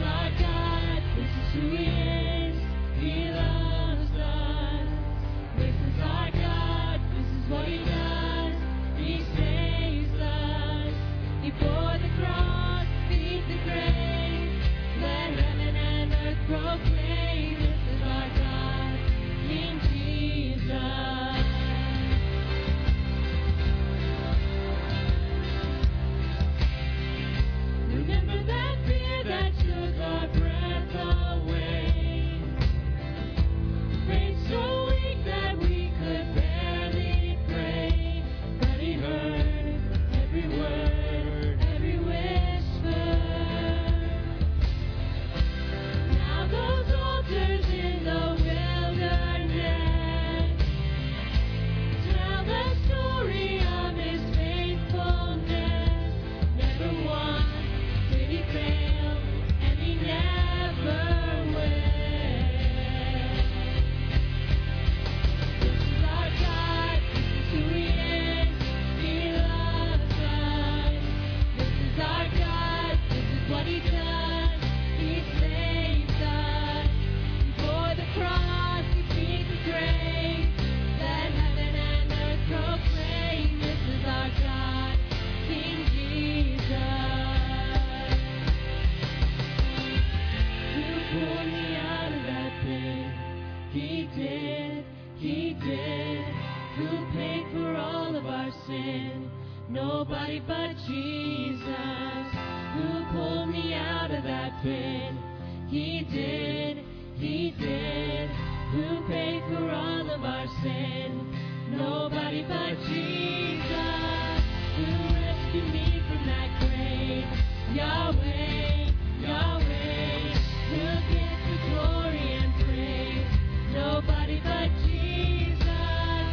Like He did, who paid for all of our sin. Nobody but Jesus, who pulled me out of that pit. He did, who paid for all of our sin. Nobody but Jesus, who rescued me from that grave. Yahweh, Yahweh, who gets the glory and praise. Nobody but Jesus,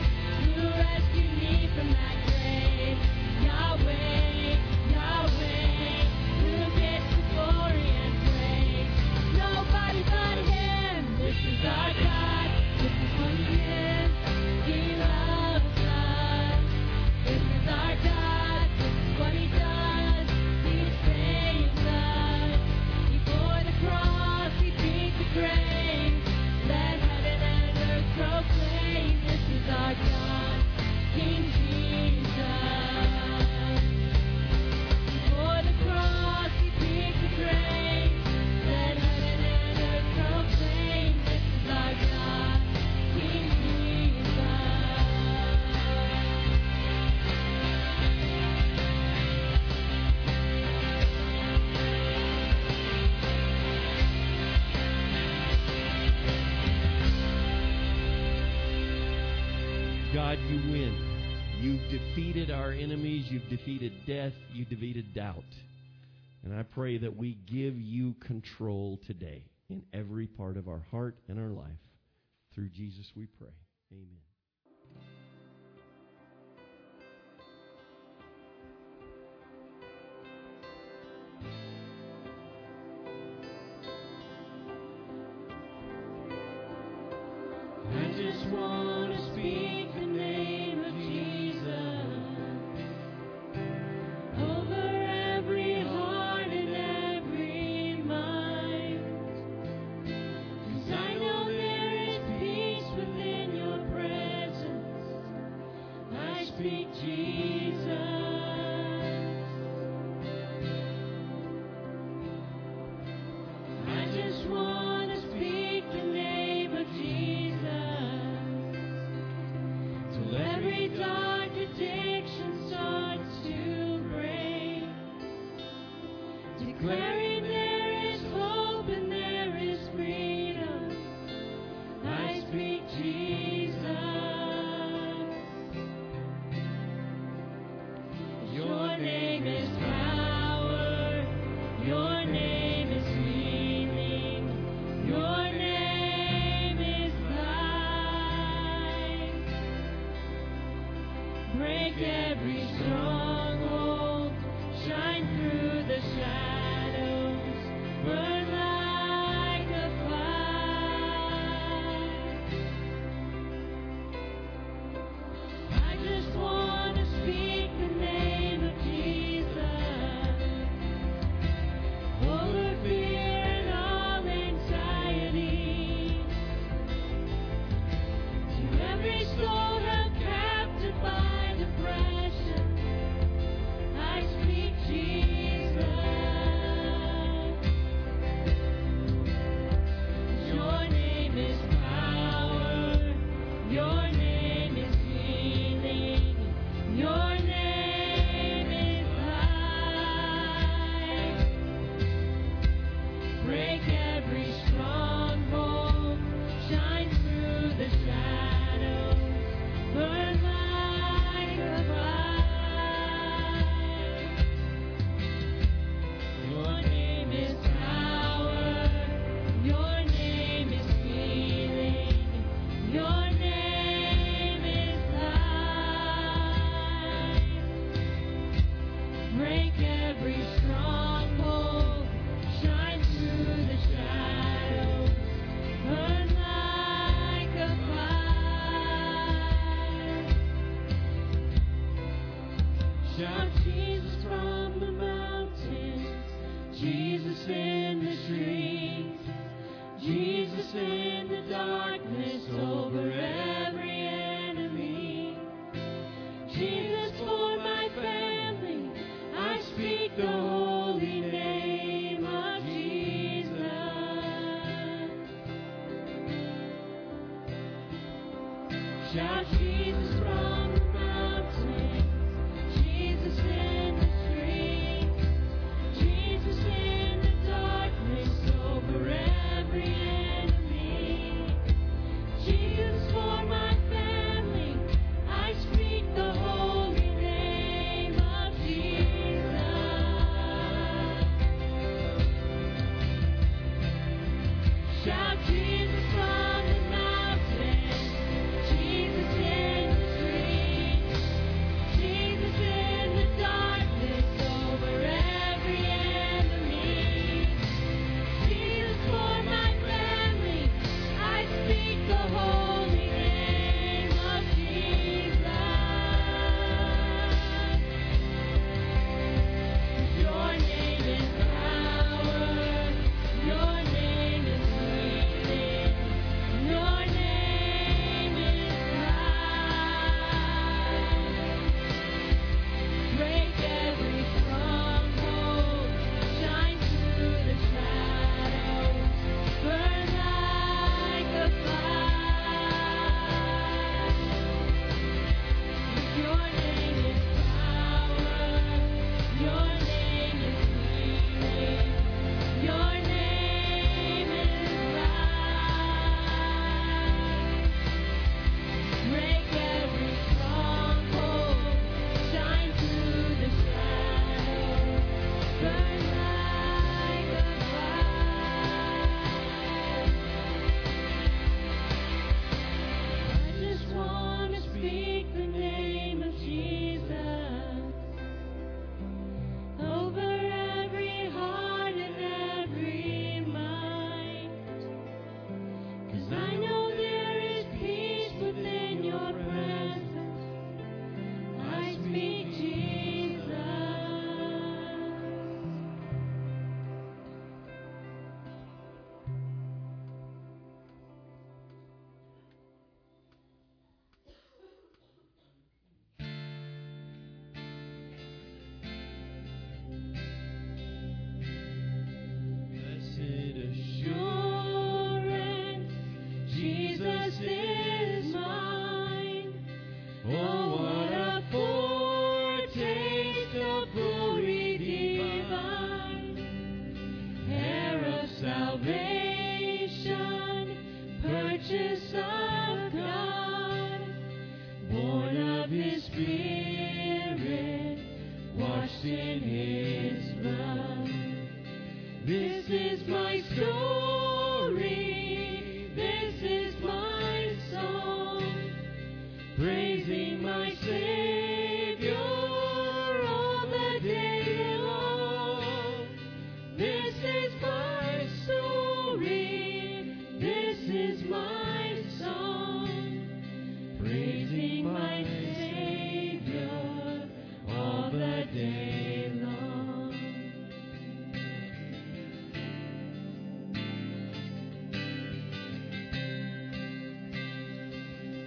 who rescued me from that grave. Yahweh, Yahweh, who gets the glory and praise. Nobody but Him. This is our God. This is what He is. He loves us. This is our God. This is what He does. You win. You've defeated our enemies. You've defeated death. You've defeated doubt. And I pray that we give you control today in every part of our heart and our life. Through Jesus we pray. Amen. I just want to speak the name of Jesus over every heart and every mind, 'cause I know there is peace within your presence. I speak Jesus. I just want to speak the name of Jesus. Every dark addiction starts to break, declaring there is hope and there is freedom. I speak Jesus. Your name is power. Your name is healing. Your name. Break every stronghold, shine through the shadows, burn like a fire. I just want to speak the name of Jesus over fear and all anxiety, to every soul held captive by depression. I speak Jesus. Your name is power. Your name is healing. Your name is life. Break every stronghold. Shine through the shadows. Burn light. Your name is healing. Your name.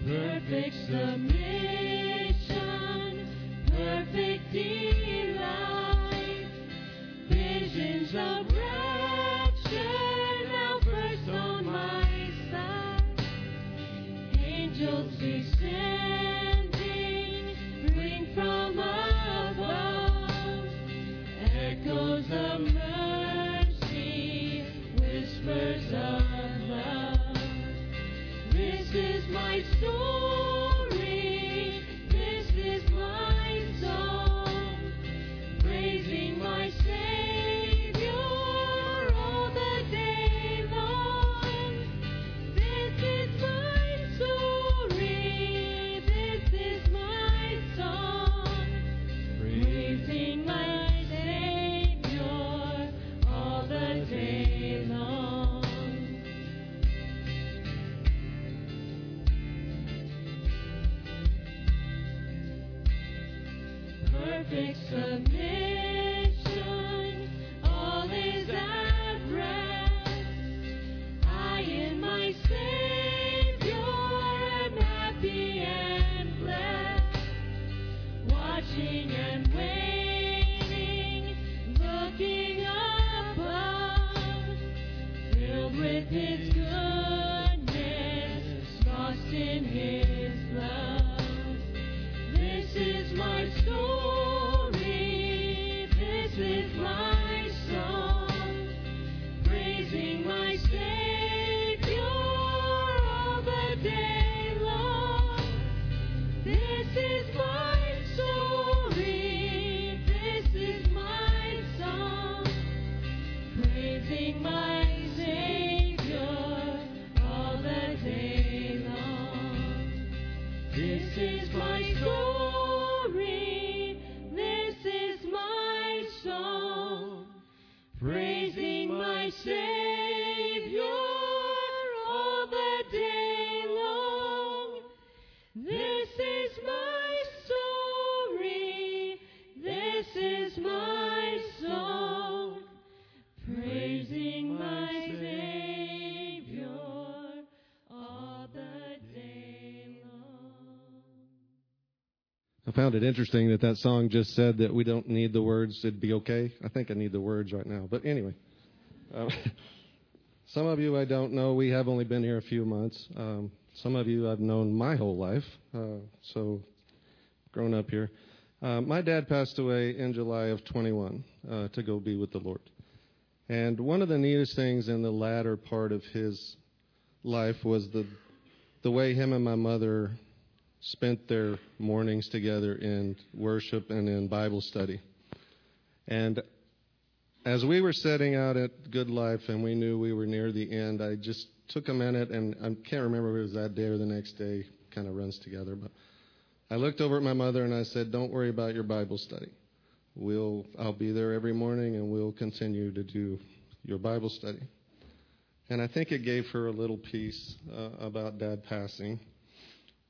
With His goodness, lost in His love. I found it interesting that song just said that we don't need the words, it'd be okay. I think I need the words right now. But anyway, some of you I don't know. We have only been here a few months. Some of you I've known my whole life, so grown up here. My dad passed away in July of 21 to go be with the Lord. And one of the neatest things in the latter part of his life was the way him and my mother spent their mornings together in worship and in Bible study. And as we were setting out at Good Life and we knew we were near the end, I just took a minute, and I can't remember if it was that day or the next day, kind of runs together, but I looked over at my mother and I said, "Don't worry about your Bible study. I'll be there every morning and we'll continue to do your Bible study." And I think it gave her a little peace about Dad passing.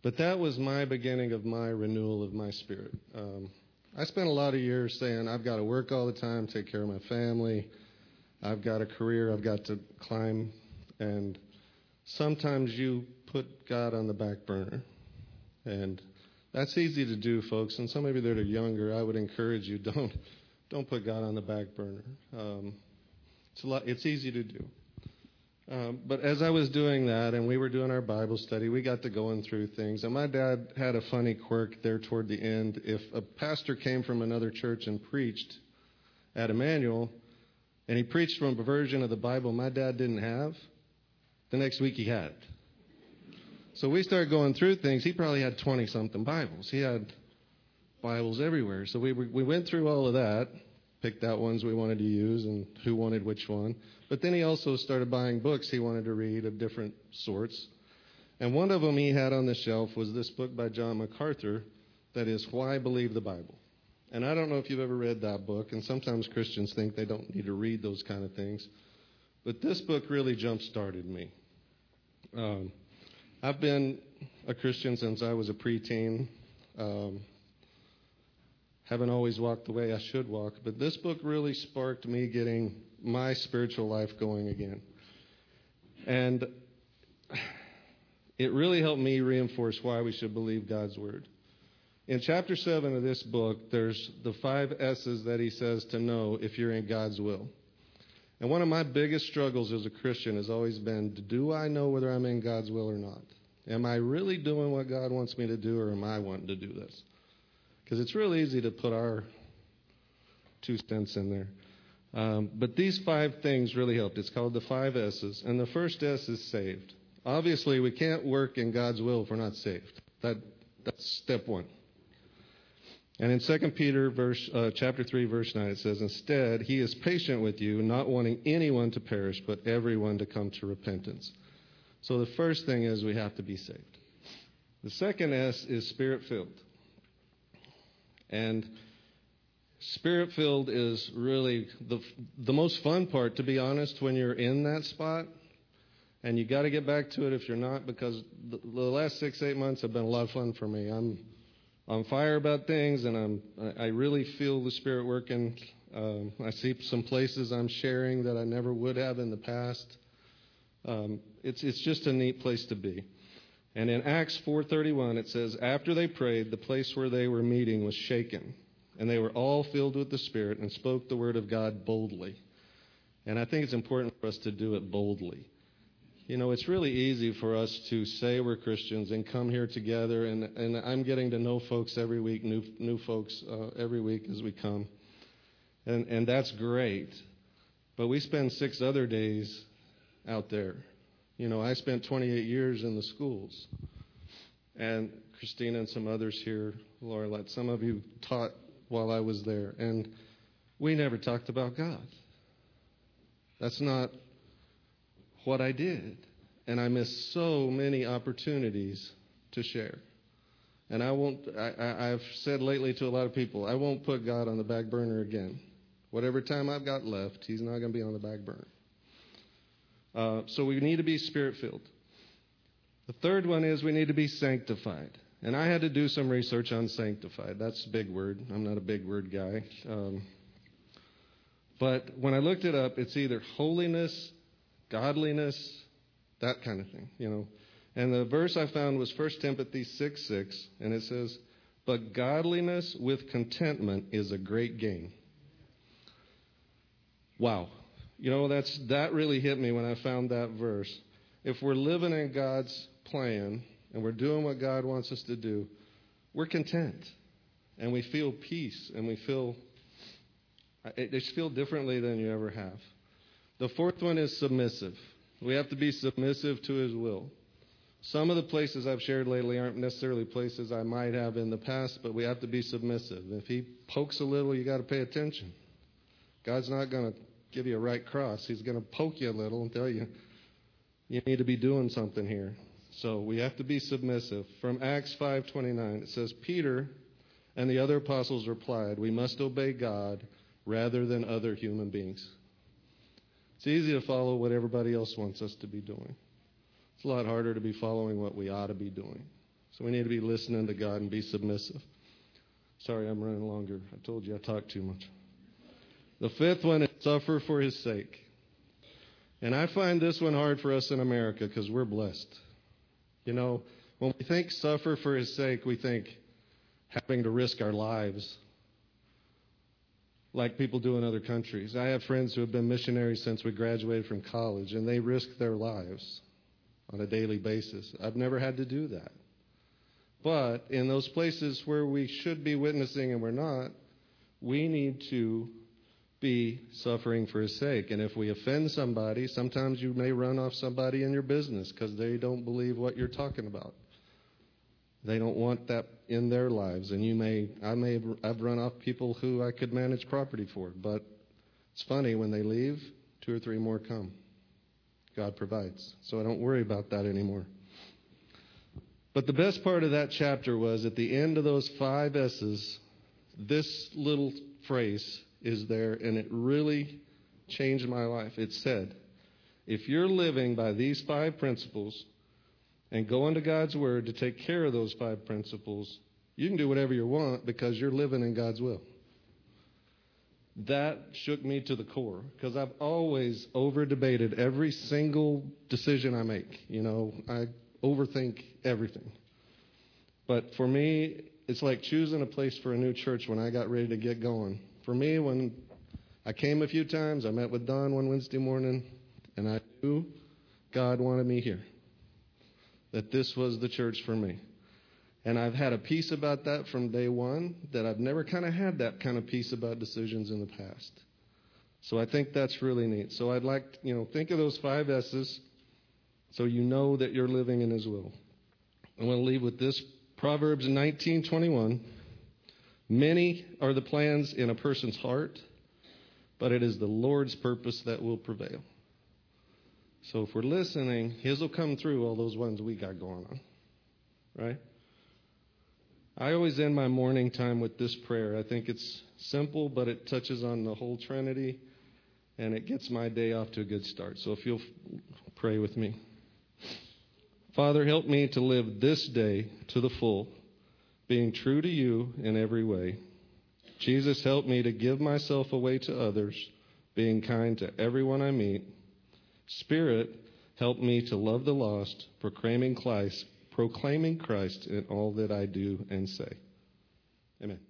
But that was my beginning of my renewal of my spirit. I spent a lot of years saying, I've got to work all the time, take care of my family. I've got a career I've got to climb. And sometimes you put God on the back burner. And that's easy to do, folks. And some of you that are younger, I would encourage you, don't put God on the back burner. It's easy to do. But as I was doing that and we were doing our Bible study, we got to going through things. And my dad had a funny quirk there toward the end. If a pastor came from another church and preached at Emmanuel, and he preached from a version of the Bible my dad didn't have, the next week he had it. So we started going through things. He probably had 20-something Bibles. He had Bibles everywhere. So we went through all of that. Picked out ones we wanted to use and who wanted which one. But then he also started buying books he wanted to read of different sorts. And one of them he had on the shelf was this book by John MacArthur that is Why Believe the Bible. And I don't know if you've ever read that book, and sometimes Christians think they don't need to read those kind of things. But this book really jump-started me. I've been a Christian since I was a preteen. Haven't always walked the way I should walk, but this book really sparked me getting my spiritual life going again. And it really helped me reinforce why we should believe God's word. In chapter 7 of this book, there's the 5 S's that he says to know if you're in God's will. And one of my biggest struggles as a Christian has always been, do I know whether I'm in God's will or not? Am I really doing what God wants me to do, or am I wanting to do this? Because it's real easy to put our 2 cents in there. But these 5 things really helped. It's called the 5 S's. And the first S is saved. Obviously, we can't work in God's will if we're not saved. That's step 1. And in 2 Peter chapter 3, verse 9, it says, "Instead, he is patient with you, not wanting anyone to perish, but everyone to come to repentance." So the first thing is we have to be saved. The second S is spirit-filled. And spirit-filled is really the most fun part, to be honest, when you're in that spot. And you got to get back to it if you're not, because the last 6-8 months have been a lot of fun for me. I'm on fire about things, and I really feel the Spirit working. I see some places I'm sharing that I never would have in the past. It's just a neat place to be. And in Acts 4:31, it says, "After they prayed, the place where they were meeting was shaken, and they were all filled with the Spirit and spoke the word of God boldly." And I think it's important for us to do it boldly. You know, it's really easy for us to say we're Christians and come here together, and I'm getting to know folks every week, new folks every week as we come. And that's great. But we spend 6 other days out there. You know, I spent 28 years in the schools, and Christina and some others here, Laura, like some of you taught while I was there, and we never talked about God. That's not what I did, and I missed so many opportunities to share. And I've said lately to a lot of people, I won't put God on the back burner again. Whatever time I've got left, he's not going to be on the back burner. So we need to be Spirit-filled. The third one is we need to be sanctified. And I had to do some research on sanctified. That's a big word. I'm not a big word guy. But when I looked it up, it's either holiness, godliness, that kind of thing, you know. And the verse I found was 1 Timothy 6:6, and it says, "But godliness with contentment is a great gain." Wow. You know, that really hit me when I found that verse. If we're living in God's plan and we're doing what God wants us to do, we're content and we feel peace and we feel, it just feel differently than you ever have. The fourth one is submissive. We have to be submissive to his will. Some of the places I've shared lately aren't necessarily places I might have in the past, but we have to be submissive. If he pokes a little, you got to pay attention. God's not going to give you a right cross. He's going to poke you a little and tell you, you need to be doing something here. So we have to be submissive. From Acts 5:29, it says, Peter and the other apostles replied, "We must obey God rather than other human beings." It's easy to follow what everybody else wants us to be doing. It's a lot harder to be following what we ought to be doing. So we need to be listening to God and be submissive. Sorry, I'm running longer. I told you I talked too much. The fifth one is suffer for his sake. And I find this one hard for us in America because we're blessed. You know, when we think suffer for his sake, we think having to risk our lives like people do in other countries. I have friends who have been missionaries since we graduated from college, and they risk their lives on a daily basis. I've never had to do that. But in those places where we should be witnessing and we're not, we need to be suffering for his sake. And if we offend somebody, sometimes you may run off somebody in your business because they don't believe what you're talking about. They don't want that in their lives. And I've run off people who I could manage property for. But it's funny, when they leave, 2 or 3 more come. God provides. So I don't worry about that anymore. But the best part of that chapter was at the end of those 5 S's, this little phrase is there, and it really changed my life. It said, if you're living by these 5 principles and going to God's Word to take care of those 5 principles, you can do whatever you want because you're living in God's will. That shook me to the core because I've always over-debated every single decision I make. You know, I overthink everything. But for me, it's like choosing a place for a new church when I got ready to get going. For me, when I came a few times, I met with Don one Wednesday morning, and I knew God wanted me here, that this was the church for me. And I've had a peace about that from day one, that I've never kind of had that kind of peace about decisions in the past. So I think that's really neat. So I'd like to, think of those 5 S's so you know that you're living in his will. I want to leave with this, Proverbs 19:21. Many are the plans in a person's heart, but it is the Lord's purpose that will prevail. So if we're listening, his will come through all those ones we got going on, right? I always end my morning time with this prayer. I think it's simple, but it touches on the whole Trinity, and it gets my day off to a good start. So if you'll pray with me. Father, help me to live this day to the full, being true to you in every way. Jesus, help me to give myself away to others, being kind to everyone I meet. Spirit, help me to love the lost, proclaiming Christ in all that I do and say. Amen.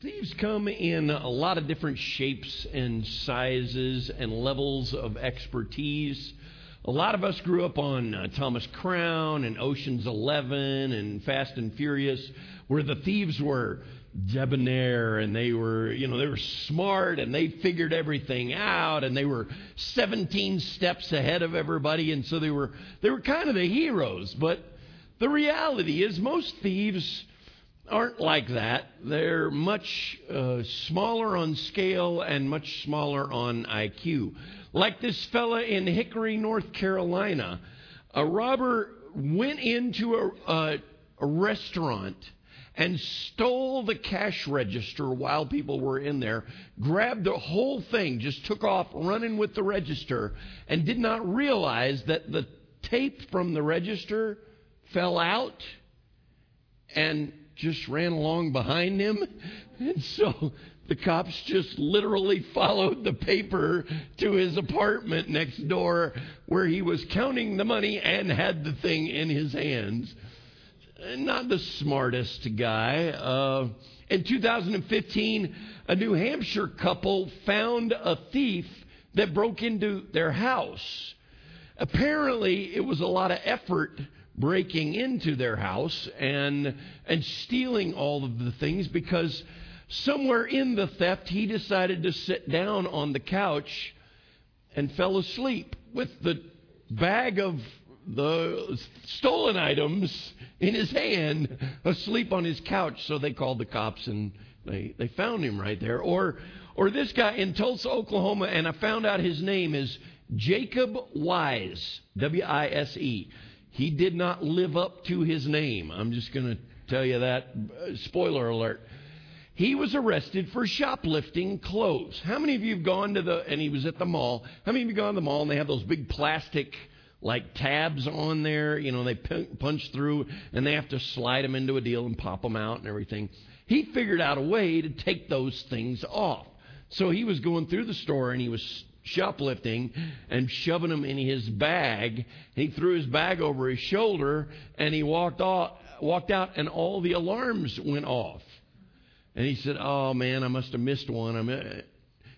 Thieves come in a lot of different shapes and sizes and levels of expertise. A lot of us grew up on Thomas Crown and Ocean's 11 and Fast and Furious, where the thieves were debonair and they were smart and they figured everything out and they were 17 steps ahead of everybody, and so they were kind of the heroes. But the reality is most thieves aren't like that. They're much smaller on scale and much smaller on IQ. Like this fella in Hickory, North Carolina, a robber went into a restaurant and stole the cash register while people were in there, grabbed the whole thing, just took off running with the register, and did not realize that the tape from the register fell out and just ran along behind him. And so the cops just literally followed the paper to his apartment next door where he was counting the money and had the thing in his hands. Not the smartest guy. In 2015, a New Hampshire couple found a thief that broke into their house. Apparently, it was a lot of effort breaking into their house and stealing all of the things, because somewhere in the theft, he decided to sit down on the couch and fell asleep with the bag of the stolen items in his hand, asleep on his couch. So they called the cops and they found him right there. Or this guy in Tulsa, Oklahoma, and I found out his name is Jacob Wise, W-I-S-E. He did not live up to his name. I'm just going to tell you that. Spoiler alert. He was arrested for shoplifting clothes. How many of you have gone to the, and he was at the mall. How many of you have gone to the mall and they have those big plastic, like, tabs on there? You know, they punch through and they have to slide them into a deal and pop them out and everything. He figured out a way to take those things off. So he was going through the store and he was shoplifting and shoving them in his bag. He threw his bag over his shoulder and he walked out and all the alarms went off. And he said, "Oh, man, I must have missed one."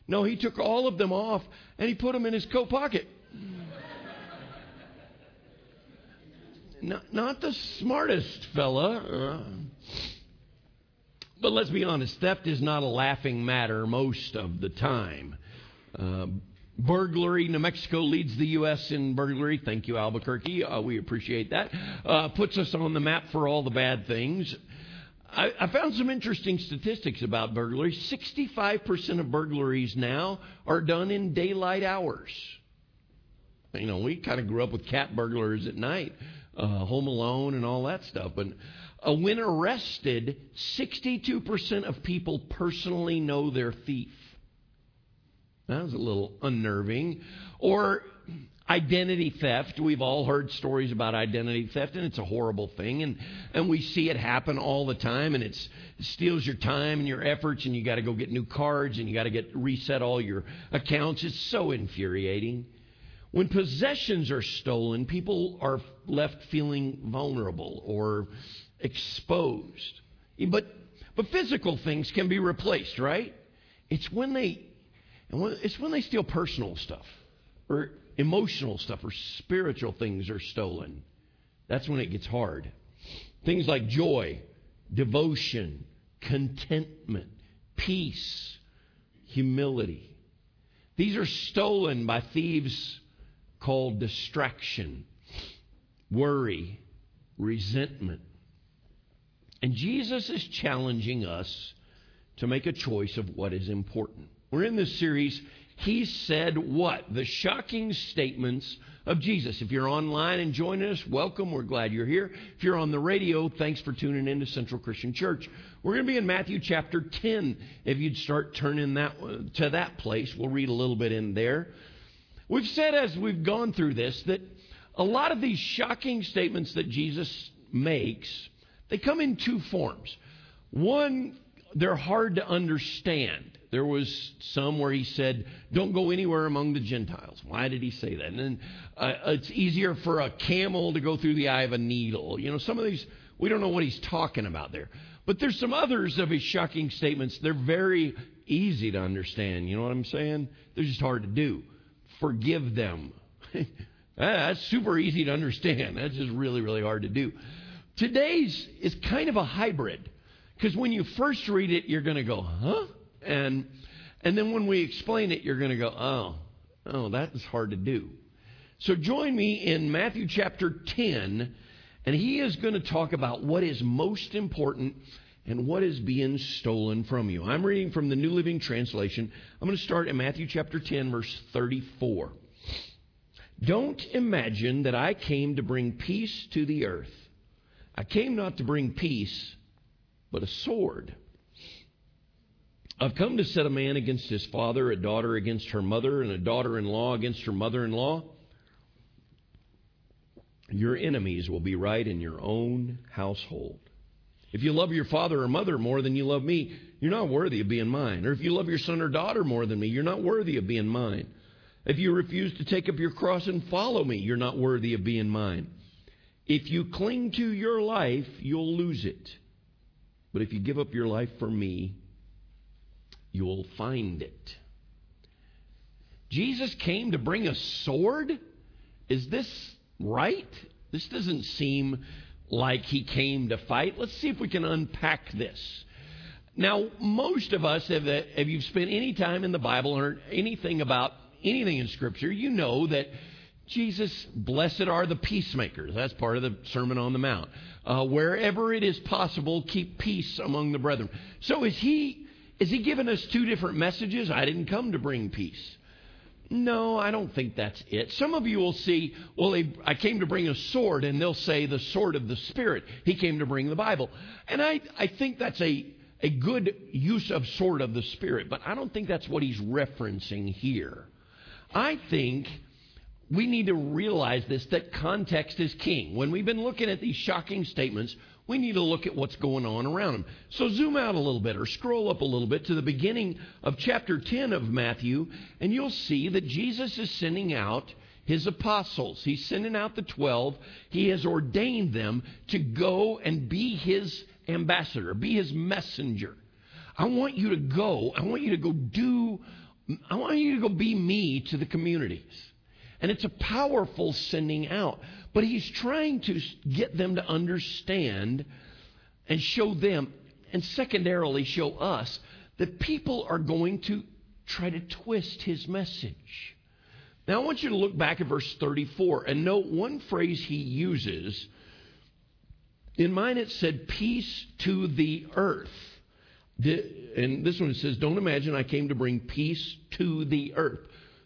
No, he took all of them off, and he put them in his coat pocket. Not the smartest fella. But let's be honest, theft is not a laughing matter most of the time. Burglary, New Mexico leads the U.S. in burglary. Thank you, Albuquerque. We appreciate that. Puts us on the map for all the bad things. I found some interesting statistics about burglary. 65% of burglaries now are done in daylight hours. You know, we kind of grew up with cat burglars at night, Home Alone and all that stuff. But when arrested, 62% of people personally know their thief. That was a little unnerving. Or identity theft. We've all heard stories about identity theft, and it's a horrible thing, and we see it happen all the time, and it steals your time and your efforts, and you got to go get new cards, and you got to reset all your accounts. It's so infuriating. When possessions are stolen, people are left feeling vulnerable or exposed. But physical things can be replaced, right? It's when they steal personal stuff, or emotional stuff, or spiritual things are stolen. That's when it gets hard. Things like joy, devotion, contentment, peace, humility. These are stolen by thieves called distraction, worry, resentment. And Jesus is challenging us to make a choice of what is important. We're in this series, He Said What? The shocking statements of Jesus. If you're online and joining us, welcome. We're glad you're here. If you're on the radio, thanks for tuning in to Central Christian Church. We're going to be in Matthew chapter 10. If you'd start turning to that place, we'll read a little bit in there. We've said as we've gone through this that a lot of these shocking statements that Jesus makes, they come in two forms. One, they're hard to understand. There was some where he said, "Don't go anywhere among the Gentiles." Why did he say that? And then it's easier for a camel to go through the eye of a needle. You know, some of these, we don't know what he's talking about there. But there's some others of his shocking statements. They're very easy to understand. You know what I'm saying? They're just hard to do. Forgive them. That's super easy to understand. That's just really, really hard to do. Today's is kind of a hybrid, because when you first read it, you're going to go, "Huh?" And then when we explain it, you're going to go, oh, that is hard to do. So join me in Matthew chapter 10, and he is going to talk about what is most important and what is being stolen from you. I'm reading from the New Living Translation. I'm going to start in Matthew chapter 10, verse 34. "Don't imagine that I came to bring peace to the earth. I came not to bring peace, but a sword. I've come to set a man against his father, a daughter against her mother, and a daughter-in-law against her mother-in-law. Your enemies will be right in your own household. If you love your father or mother more than you love me, you're not worthy of being mine. Or if you love your son or daughter more than me, you're not worthy of being mine. If you refuse to take up your cross and follow me, you're not worthy of being mine. If you cling to your life, you'll lose it. But if you give up your life for me, you'll find it. Jesus came to bring a sword? Is this right? This doesn't seem like he came to fight. Let's see if we can unpack this. Now, most of us, if you've spent any time in the Bible or anything about anything in Scripture, you know that Jesus, blessed are the peacemakers. That's part of the Sermon on the Mount. Wherever it is possible, keep peace among the brethren. So is he giving us two different messages? I didn't come to bring peace. No, I don't think that's it. Some of you will see, well, I came to bring a sword, and they'll say the sword of the Spirit. He came to bring the Bible. And I think that's a good use of sword of the Spirit, but I don't think that's what he's referencing here. I think we need to realize this, that context is king. When we've been looking at these shocking statements, we need to look at what's going on around them. So zoom out a little bit or scroll up a little bit to the beginning of chapter 10 of Matthew, and you'll see that Jesus is sending out his apostles. He's sending out the 12. He has ordained them to go and be his ambassador, be his messenger. I want you to go. I want you to go do. I want you to go be me to the communities. And it's a powerful sending out. But he's trying to get them to understand and show them, and secondarily show us, that people are going to try to twist his message. Now I want you to look back at verse 34 and note one phrase he uses. In mine it said, peace to the earth. And this one it says, don't imagine I came to bring peace to the earth.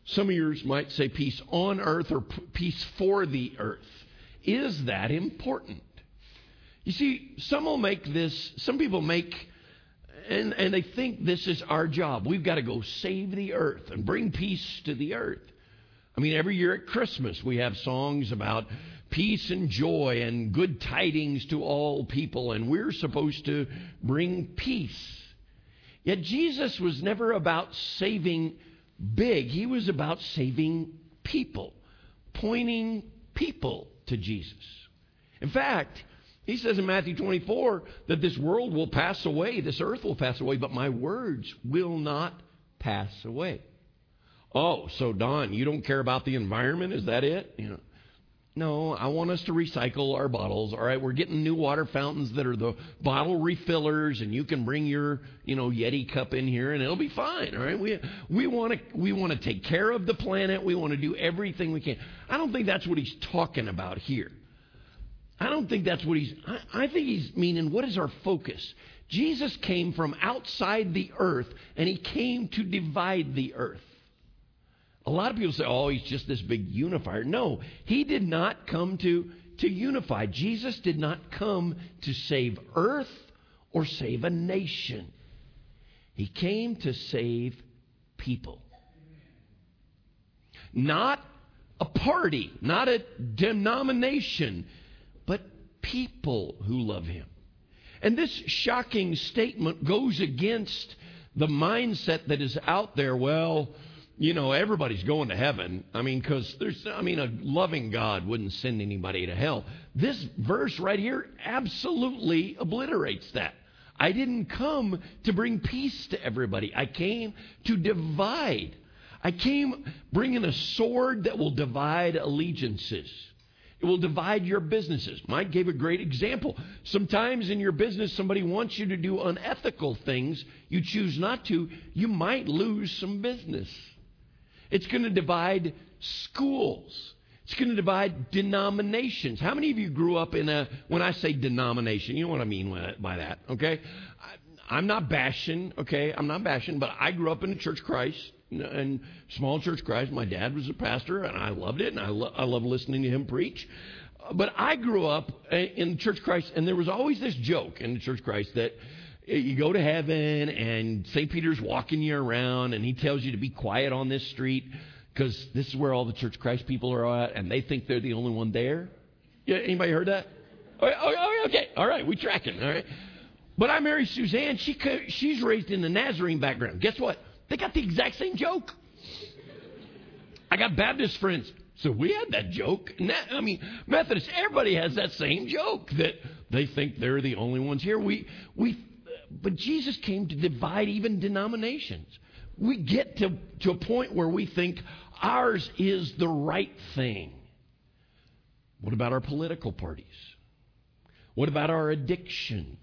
Some of yours might say peace on earth or peace for the earth. Is that important? You see, some people make, and they think this is our job. We've got to go save the earth and bring peace to the earth. I mean, every year at Christmas we have songs about peace and joy and good tidings to all people, and we're supposed to bring peace. Yet Jesus was never about saving big. He was about saving people, pointing people to Jesus. In fact, he says in Matthew 24 that this world will pass away, this earth will pass away, but my words will not pass away. Oh, so Don, you don't care about the environment? Is that it? You know, no, I want us to recycle our bottles. All right, we're getting new water fountains that are the bottle refillers, and you can bring your, Yeti cup in here, and it'll be fine. All right, we want to take care of the planet. We want to do everything we can. I don't think that's what he's talking about here. I don't think that's what he's. I think he's meaning, what is our focus? Jesus came from outside the earth, and he came to divide the earth. A lot of people say, oh, he's just this big unifier. No, he did not come to unify. Jesus did not come to save earth or save a nation. He came to save people. Not a party, not a denomination, but people who love him. And this shocking statement goes against the mindset that is out there, well, everybody's going to heaven. Because a loving God wouldn't send anybody to hell. This verse right here absolutely obliterates that. I didn't come to bring peace to everybody. I came to divide. I came bringing a sword that will divide allegiances. It will divide your businesses. Mike gave a great example. Sometimes in your business, somebody wants you to do unethical things. You choose not to. You might lose some business. It's going to divide schools. It's going to divide denominations. How many of you grew up when I say denomination, you know what I mean by that, okay? I'm not bashing, okay? I'm not bashing, but I grew up in the Church of Christ, and small Church of Christ. My dad was a pastor, and I loved it, and I love listening to him preach. But I grew up in Church of Christ, and there was always this joke in the Church of Christ that you go to heaven, and St. Peter's walking you around, and he tells you to be quiet on this street because this is where all the Church of Christ people are at, and they think they're the only one there. Yeah, anybody heard that? Oh, okay, all right, we tracking, all right. But I married Suzanne. She's raised in the Nazarene background. Guess what? They got the exact same joke. I got Baptist friends. So we had that joke. Methodists, everybody has that same joke that they think they're the only ones here. But Jesus came to divide even denominations. We get to a point where we think ours is the right thing. What about our political parties? What about our addictions?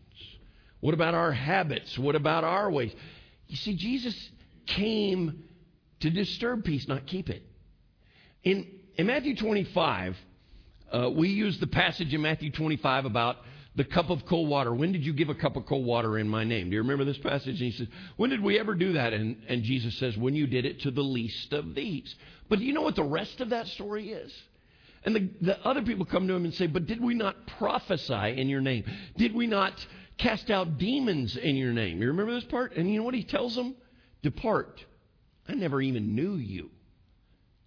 What about our habits? What about our ways? You see, Jesus came to disturb peace, not keep it. In Matthew 25, we use the passage in Matthew 25 about the cup of cold water. When did you give a cup of cold water in my name? Do you remember this passage? And he says, when did we ever do that? And Jesus says, when you did it to the least of these. But do you know what the rest of that story is? And the other people come to him and say, but did we not prophesy in your name? Did we not cast out demons in your name? You remember this part? And you know what he tells them? Depart. I never even knew you.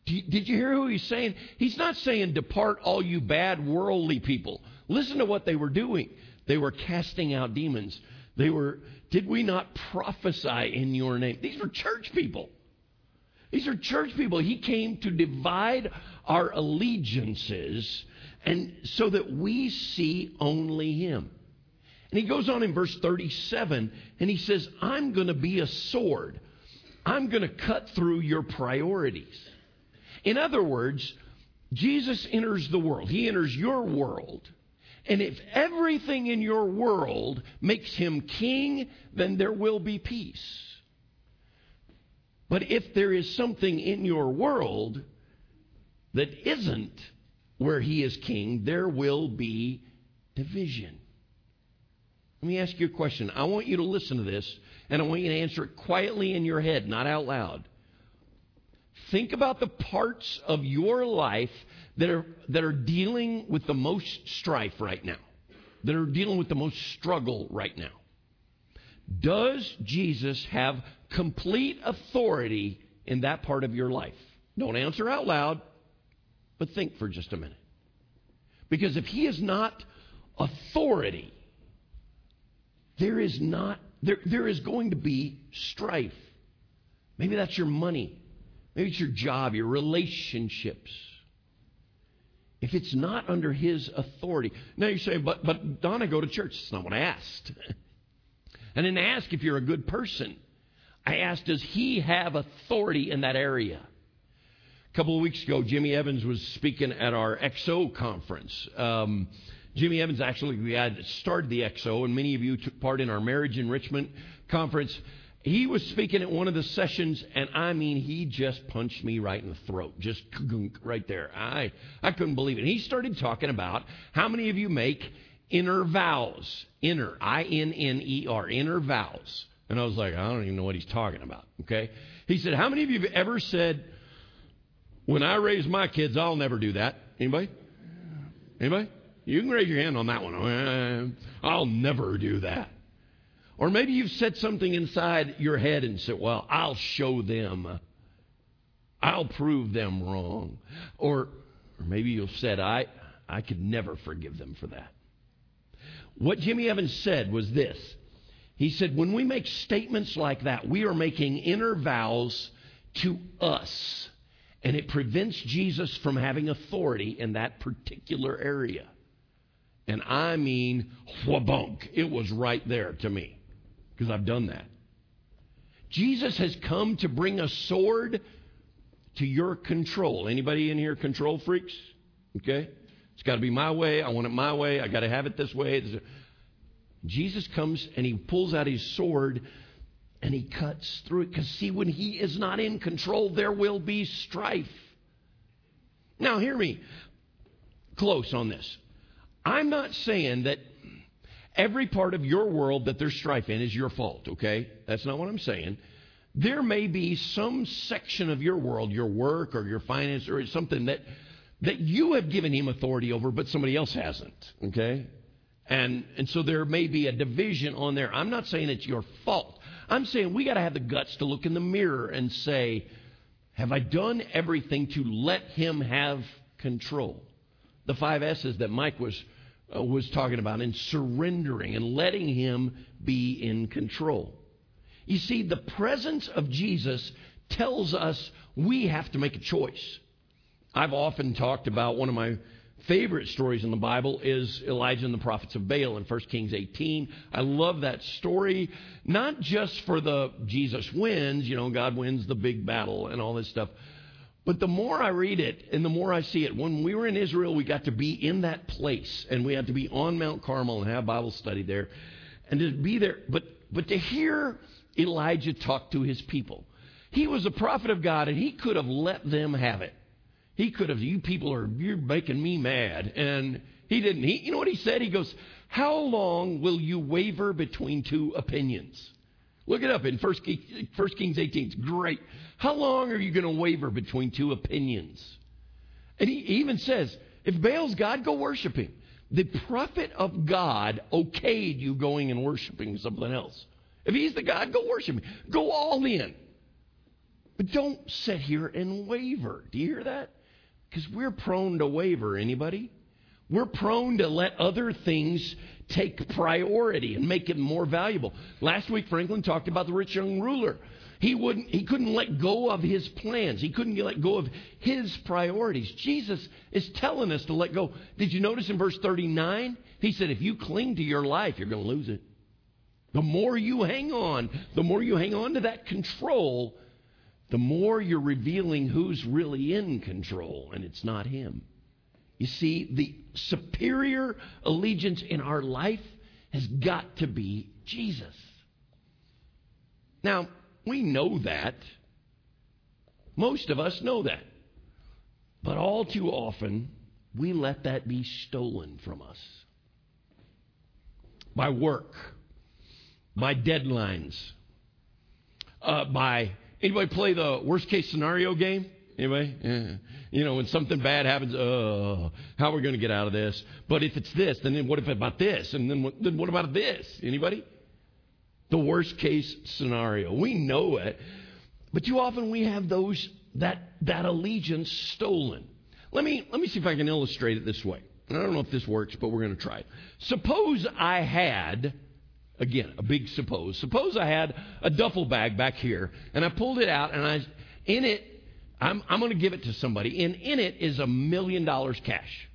Did you hear who he's saying? He's not saying depart all you bad worldly people. Listen to what they were doing. They were casting out demons. Did we not prophesy in your name? These were church people. These are church people. He came to divide our allegiances and so that we see only him. And he goes on in verse 37 and he says, I'm going to be a sword. I'm going to cut through your priorities. In other words, Jesus enters the world. He enters your world. And if everything in your world makes him king, then there will be peace. But if there is something in your world that isn't where he is king, there will be division. Let me ask you a question. I want you to listen to this, and I want you to answer it quietly in your head, not out loud. Think about the parts of your life that are dealing with the most strife right now, that are dealing with the most struggle right now. Does Jesus have complete authority in that part of your life? Don't answer out loud, but think for just a minute. Because if he is not authority, there is going to be strife. Maybe that's your money. Maybe it's your job, your relationships. If it's not under his authority. Now you say, but Donna, go to church. That's not what I asked. I didn't ask if you're a good person. I asked, does he have authority in that area? A couple of weeks ago, Jimmy Evans was speaking at our XO conference. Jimmy Evans, actually, the guy that started the XO, and many of you took part in our marriage enrichment conference. He was speaking at one of the sessions, and I mean, he just punched me right in the throat, just right there. I couldn't believe it. He started talking about how many of you make inner vows, inner, I-N-N-E-R, inner vows. And I was like, I don't even know what he's talking about, okay? He said, how many of you have ever said, when I raise my kids, I'll never do that? Anybody? Anybody? You can raise your hand on that one. I'll never do that. Or maybe you've said something inside your head and said, well, I'll show them. I'll prove them wrong. Or maybe you've said, I could never forgive them for that. What Jimmy Evans said was this. He said, when we make statements like that, we are making inner vows to us. And it prevents Jesus from having authority in that particular area. And I mean, whabunk. It was right there to me. Because I've done that. Jesus has come to bring a sword to your control. Anybody in here control freaks? Okay? It's got to be my way. I want it my way. I got to have it this way. Jesus comes and he pulls out his sword and he cuts through it. Because see, when he is not in control, there will be strife. Now, hear me close on this. I'm not saying that every part of your world that there's strife in is your fault, okay? That's not what I'm saying. There may be some section of your world, your work or your finance or something that that you have given him authority over, but somebody else hasn't, okay? And so there may be a division on there. I'm not saying it's your fault. I'm saying we got to have the guts to look in the mirror and say, have I done everything to let him have control? The five S's that Mike was talking about, and surrendering and letting him be in control. You see, the presence of Jesus tells us we have to make a choice. I've often talked about one of my favorite stories in the Bible is Elijah and the prophets of Baal in First Kings 18. I love that story, not just for the Jesus wins, you know, God wins the big battle and all this stuff. But the more I read it and the more I see it, when we were in Israel, we got to be in that place and we had to be on Mount Carmel and have Bible study there and to be there. But to hear Elijah talk to his people, he was a prophet of God and he could have let them have it. He could have, you people are, you're making me mad. And he didn't. He, you know what he said? He goes, how long will you waver between two opinions? Look it up in First Kings 18. It's great. How long are you going to waver between two opinions? And he even says, if Baal's God, go worship him. The prophet of God okayed you going and worshiping something else. If he's the God, go worship him. Go all in. But don't sit here and waver. Do you hear that? Because we're prone to waver, anybody? We're prone to let other things take priority and make it more valuable. Last week, Franklin talked about the rich young ruler. He couldn't let go of his plans. He couldn't let go of his priorities. Jesus is telling us to let go. Did you notice in verse 39? He said, if you cling to your life, you're going to lose it. The more you hang on to that control, the more you're revealing who's really in control, and it's not him. You see, the superior allegiance in our life has got to be Jesus. Now, we know that. Most of us know that. But all too often, we let that be stolen from us. By work, by deadlines, by... Anybody play the worst-case scenario game? Anybody? Yeah. You know, when something bad happens, how are we going to get out of this? But if it's this, then what if about this? And then what about this? Anybody? The worst-case scenario. We know it. But too often we have those that allegiance stolen. Let me see if I can illustrate it this way. I don't know if this works, but we're going to try it. Suppose I had... Again, a big suppose. Suppose I had a duffel bag back here, and I pulled it out, and I'm going to give it to somebody, and in it is $1 million cash.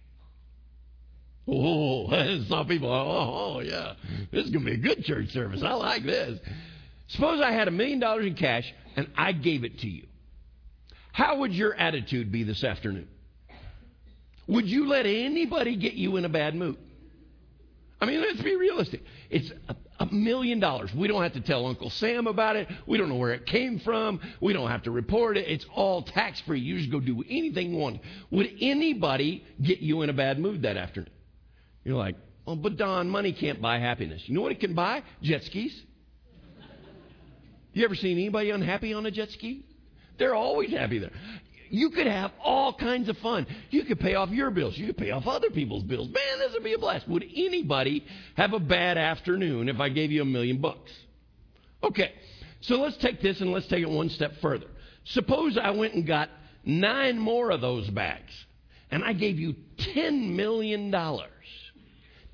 Oh, some people, oh, yeah, this is going to be a good church service. I like this. Suppose I had $1 million in cash, and I gave it to you. How would your attitude be this afternoon? Would you let anybody get you in a bad mood? I mean, let's be realistic. It's $1 million. We don't have to tell Uncle Sam about it. We don't know where it came from. We don't have to report it. It's all tax-free. You just go do anything you want. Would anybody get you in a bad mood that afternoon? You're like, oh, but Don, money can't buy happiness. You know what it can buy? Jet skis. You ever seen anybody unhappy on a jet ski? They're always happy there. You could have all kinds of fun. You could pay off your bills. You could pay off other people's bills. Man, this would be a blast. Would anybody have a bad afternoon if I gave you $1 million? Okay, so let's take this and let's take it one step further. Suppose I went and got 9 more of those bags, and I gave you $10 million.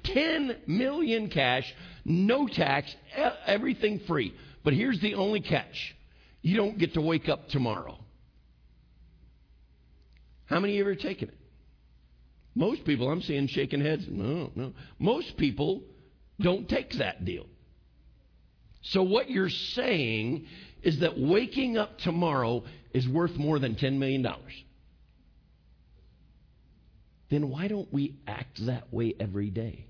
10 million cash, no tax, everything free. But here's the only catch. You don't get to wake up tomorrow. How many of you have ever taken it? Most people, I'm seeing shaking heads. No. Most people don't take that deal. So what you're saying is that waking up tomorrow is worth more than $10 million. Then why don't we act that way every day?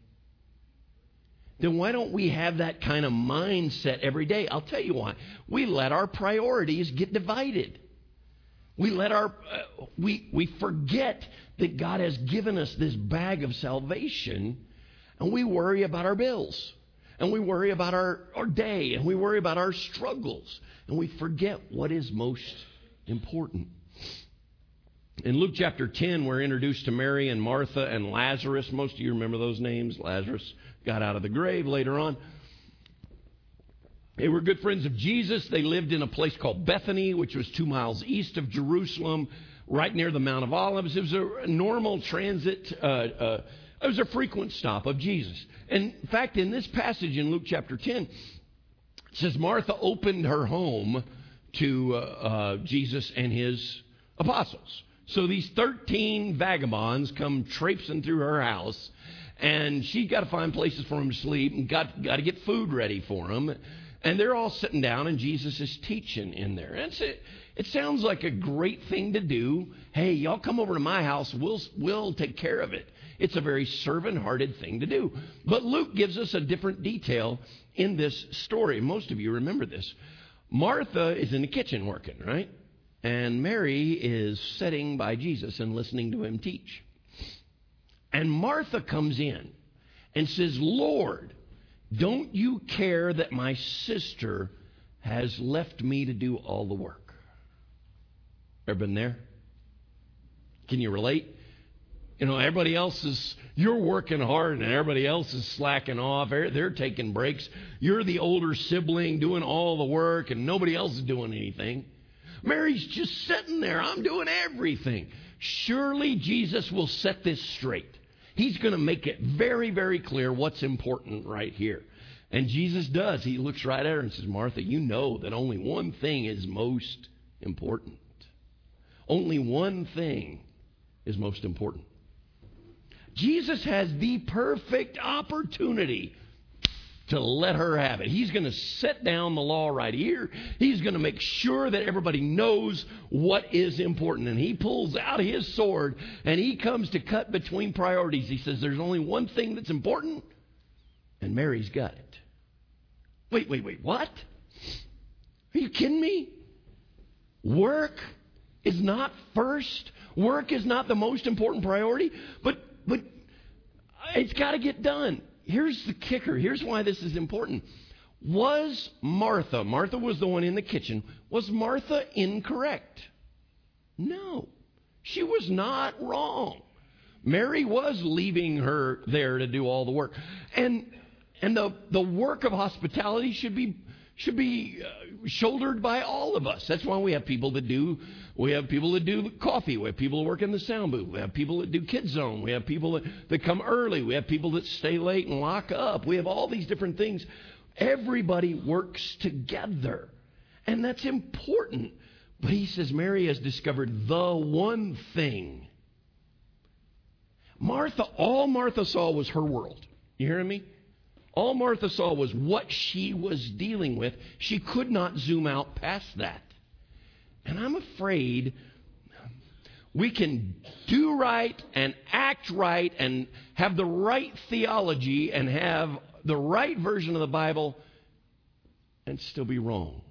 Then why don't we have that kind of mindset every day? I'll tell you why. We let our priorities get divided. We let our we forget that God has given us this bag of salvation, and we worry about our bills, and we worry about our day, and we worry about our struggles, and we forget what is most important. In Luke chapter 10, we're introduced to Mary and Martha and Lazarus. Most of you remember those names. Lazarus got out of the grave later on. They were good friends of Jesus. They lived in a place called Bethany, which was 2 miles east of Jerusalem, right near the Mount of Olives. It was a normal transit. It was a frequent stop of Jesus. And in fact, in this passage in Luke chapter 10, it says Martha opened her home to Jesus and his apostles. So these 13 vagabonds come traipsing through her house, and she's got to find places for them to sleep, and got to get food ready for them. And they're all sitting down, and Jesus is teaching in there. And it sounds like a great thing to do. Hey, y'all come over to my house. We'll take care of it. It's a very servant-hearted thing to do. But Luke gives us a different detail in this story. Most of you remember this. Martha is in the kitchen working, right? And Mary is sitting by Jesus and listening to him teach. And Martha comes in and says, "Lord, don't you care that my sister has left me to do all the work?" Ever been there? Can you relate? You know, everybody else is, you're working hard and everybody else is slacking off. They're taking breaks. You're the older sibling doing all the work and nobody else is doing anything. Mary's just sitting there. I'm doing everything. Surely Jesus will set this straight. He's going to make it very, very clear what's important right here. And Jesus does. He looks right at her and says, "Martha, you know that only one thing is most important. Only one thing is most important." Jesus has the perfect opportunity to let her have it. He's going to set down the law right here. He's going to make sure that everybody knows what is important. And he pulls out his sword and he comes to cut between priorities. He says, "There's only one thing that's important, and Mary's got it." Wait, what? Are you kidding me? Work is not first. Work is not the most important priority, but it's got to get done. Here's the kicker. Here's why this is important. Was Martha, Martha was the one in the kitchen, was Martha incorrect? No, she was not wrong. Mary was leaving her there to do all the work. And the work of hospitality should be shouldered by all of us. That's why we have people that do coffee. We have people that work in the sound booth. We have people that do kids zone. We have people that come early. We have people that stay late and lock up. We have all these different things. Everybody works together, and that's important. But he says Mary has discovered the one thing. Martha, all Martha saw was her world. You hearing me? All Martha saw was what she was dealing with. She could not zoom out past that. And I'm afraid we can do right and act right and have the right theology and have the right version of the Bible and still be wrong.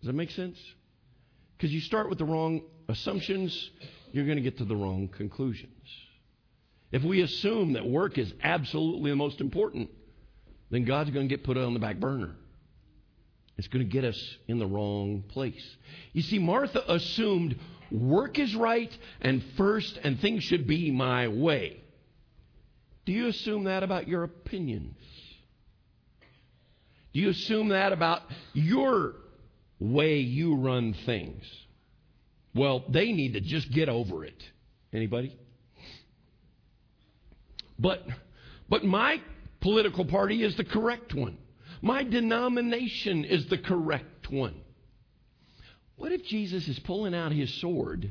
Does that make sense? Because you start with the wrong assumptions, you're going to get to the wrong conclusions. If we assume that work is absolutely the most important, then God's going to get put on the back burner. It's going to get us in the wrong place. You see, Martha assumed work is right and first and things should be my way. Do you assume that about your opinions? Do you assume that about your way you run things? Well, they need to just get over it. Anybody? But my political party is the correct one. My denomination is the correct one. What if Jesus is pulling out his sword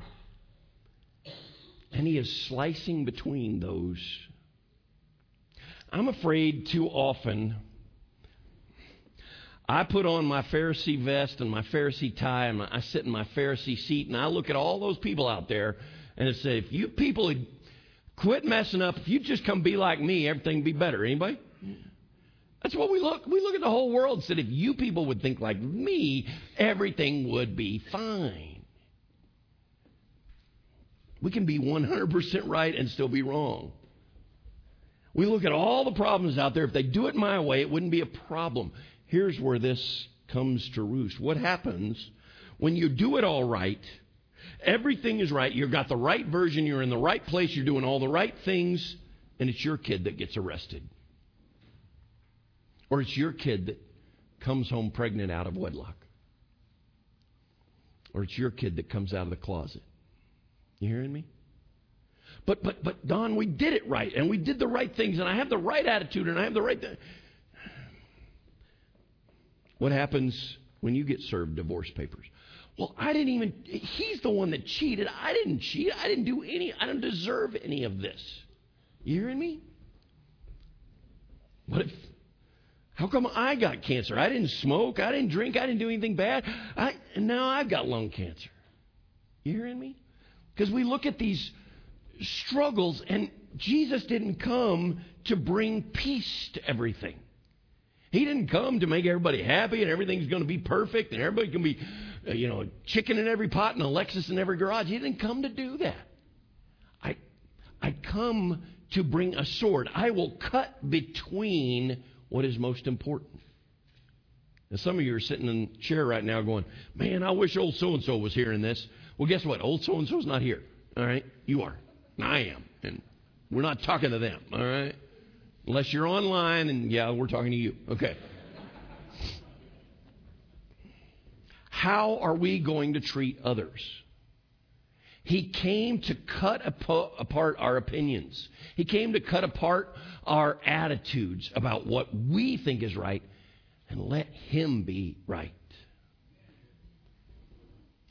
and he is slicing between those? I'm afraid too often I put on my Pharisee vest and my Pharisee tie and I sit in my Pharisee seat and I look at all those people out there and I say, if you people quit messing up, if you just come be like me, everything would be better. Anybody? That's what we look. We look at the whole world and said, if you people would think like me, everything would be fine. We can be 100% right and still be wrong. We look at all the problems out there. If they do it my way, it wouldn't be a problem. Here's where this comes to roost. What happens when you do it all right, Everything is right. You've got the right version. You're in the right place. You're doing all the right things. And it's your kid that gets arrested. Or it's your kid that comes home pregnant out of wedlock. Or it's your kid that comes out of the closet. You hearing me? But Don, we did it right, and we did the right things, and I have the right attitude, and I have the right... What happens when you get served divorce papers? Well, I didn't even... He's the one that cheated. I didn't cheat. I didn't do any... I don't deserve any of this. You hearing me? What if... How come I got cancer? I didn't smoke. I didn't drink. I didn't do anything bad. Now I've got lung cancer. You hearing me? Because we look at these struggles, and Jesus didn't come to bring peace to everything. He didn't come to make everybody happy and everything's going to be perfect and everybody's going to be, you know, chicken in every pot and a Lexus in every garage. He didn't come to do that. I come to bring a sword. I will cut between what is most important. And some of you are sitting in the chair right now going, man, I wish old so-and-so was hearing this. Well, guess what? Old so-and-so's not here. All right? You are. And I am. And we're not talking to them. All right? Unless you're online, and yeah, we're talking to you. Okay. How are we going to treat others? He came to cut apart our opinions. He came to cut apart our attitudes about what we think is right and let Him be right.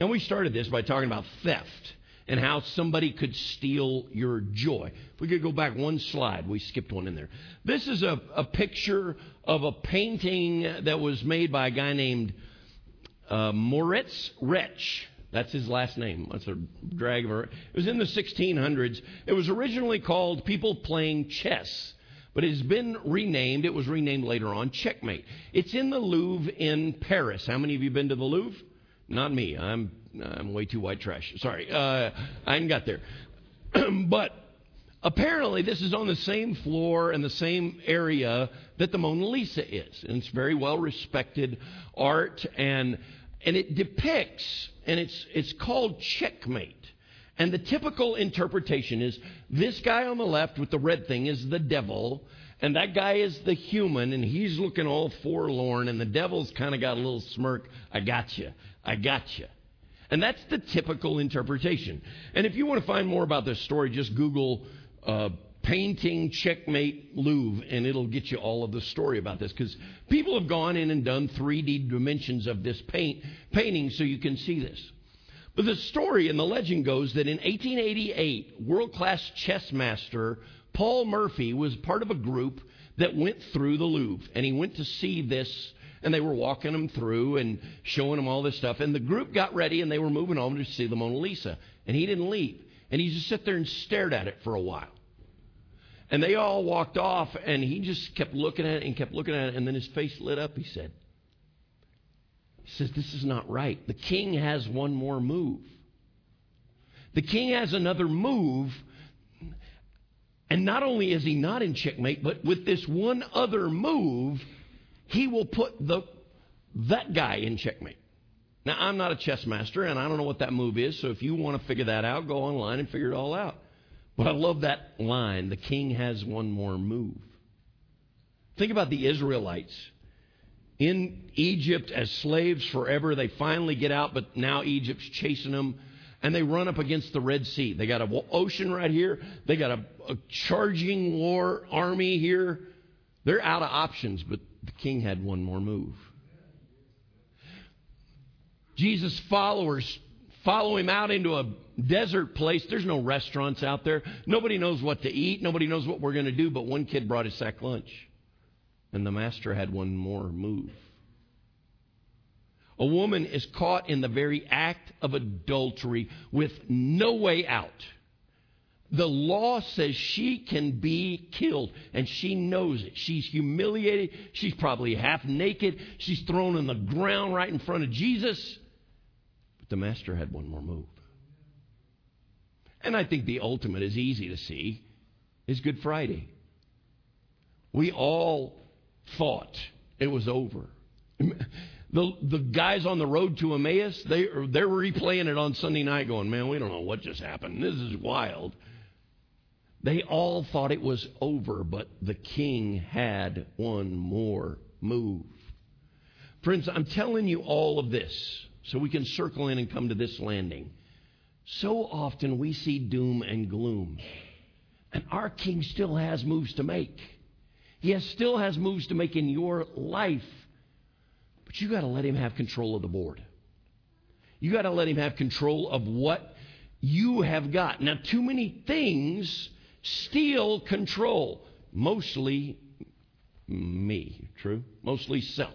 And we started this by talking about theft and how somebody could steal your joy. If we could go back one slide, we skipped one in there. This is a picture of a painting that was made by a guy named Moritz Retsch. That's his last name. That's a drag of a... It was in the 1600s. It was originally called People Playing Chess, but it's been renamed. It was renamed later on Checkmate. It's in the Louvre in Paris. How many of you been to the Louvre? Not me. I'm way too white trash. Sorry. I ain't got there. But apparently this is on the same floor and the same area that the Mona Lisa is. And it's very well-respected art, and it depicts... And it's called Checkmate. And the typical interpretation is this guy on the left with the red thing is the devil, and that guy is the human, and he's looking all forlorn, and the devil's kind of got a little smirk. I gotcha. I gotcha. And that's the typical interpretation. And if you want to find more about this story, just Google painting Checkmate Louvre, and it'll get you all of the story about this, because people have gone in and done 3D dimensions of this painting so you can see this. But the story and the legend goes that in 1888, world-class chess master Paul Murphy was part of a group that went through the Louvre, and he went to see this, and they were walking him through and showing him all this stuff, and the group got ready, and they were moving on to see the Mona Lisa, and he didn't leave, and he just sat there and stared at it for a while. And they all walked off, and he just kept looking at it and kept looking at it, and then his face lit up, he said. He says, this is not right. The king has one more move. The king has another move, and not only is he not in checkmate, but with this one other move, he will put that guy in checkmate. Now, I'm not a chess master, and I don't know what that move is, so if you want to figure that out, go online and figure it all out. But I love that line, the king has one more move. Think about the Israelites. In Egypt as slaves forever, they finally get out, but now Egypt's chasing them, and they run up against the Red Sea. They got an ocean right here. They got a charging war army here. They're out of options, but the king had one more move. Jesus' followers follow him out into a desert place. There's no restaurants out there. Nobody knows what to eat. Nobody knows what we're going to do. But one kid brought his sack lunch. And the master had one more move. A woman is caught in the very act of adultery with no way out. The law says she can be killed. And she knows it. She's humiliated. She's probably half naked. She's thrown on the ground right in front of Jesus. The master had one more move. And I think the ultimate is easy to see, is Good Friday. We all thought it was over. The guys on the road to Emmaus, they're replaying it on Sunday night going, man, we don't know what just happened. This is wild. They all thought it was over, but the king had one more move. Friends, I'm telling you all of this so we can circle in and come to this landing. So often we see doom and gloom, and our king still has moves to make. He still has moves to make in your life, but you got to let him have control of the board. You got to let him have control of what you have got. Now, too many things steal control, mostly me, true? Mostly self.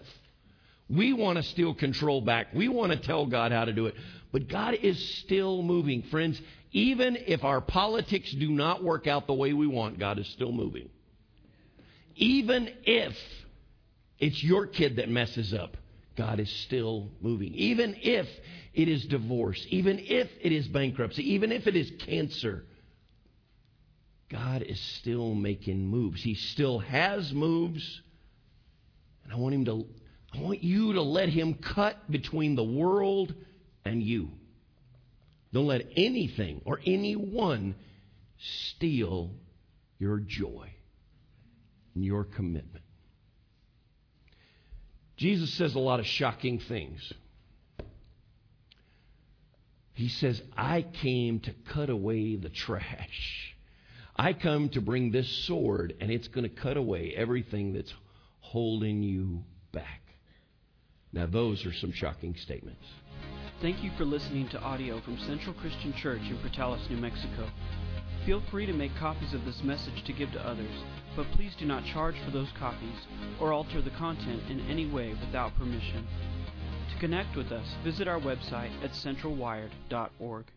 We want to steal control back. We want to tell God how to do it. But God is still moving, friends. Even if our politics do not work out the way we want, God is still moving. Even if it's your kid that messes up, God is still moving. Even if it is divorce, even if it is bankruptcy, even if it is cancer, God is still making moves. He still has moves. And I want you to let him cut between the world and you. Don't let anything or anyone steal your joy and your commitment. Jesus says a lot of shocking things. He says, I came to cut away the trash. I come to bring this sword, and it's going to cut away everything that's holding you back. Now, those are some shocking statements. Thank you for listening to audio from Central Christian Church in Portales, New Mexico. Feel free to make copies of this message to give to others, but please do not charge for those copies or alter the content in any way without permission. To connect with us, visit our website at centralwired.org.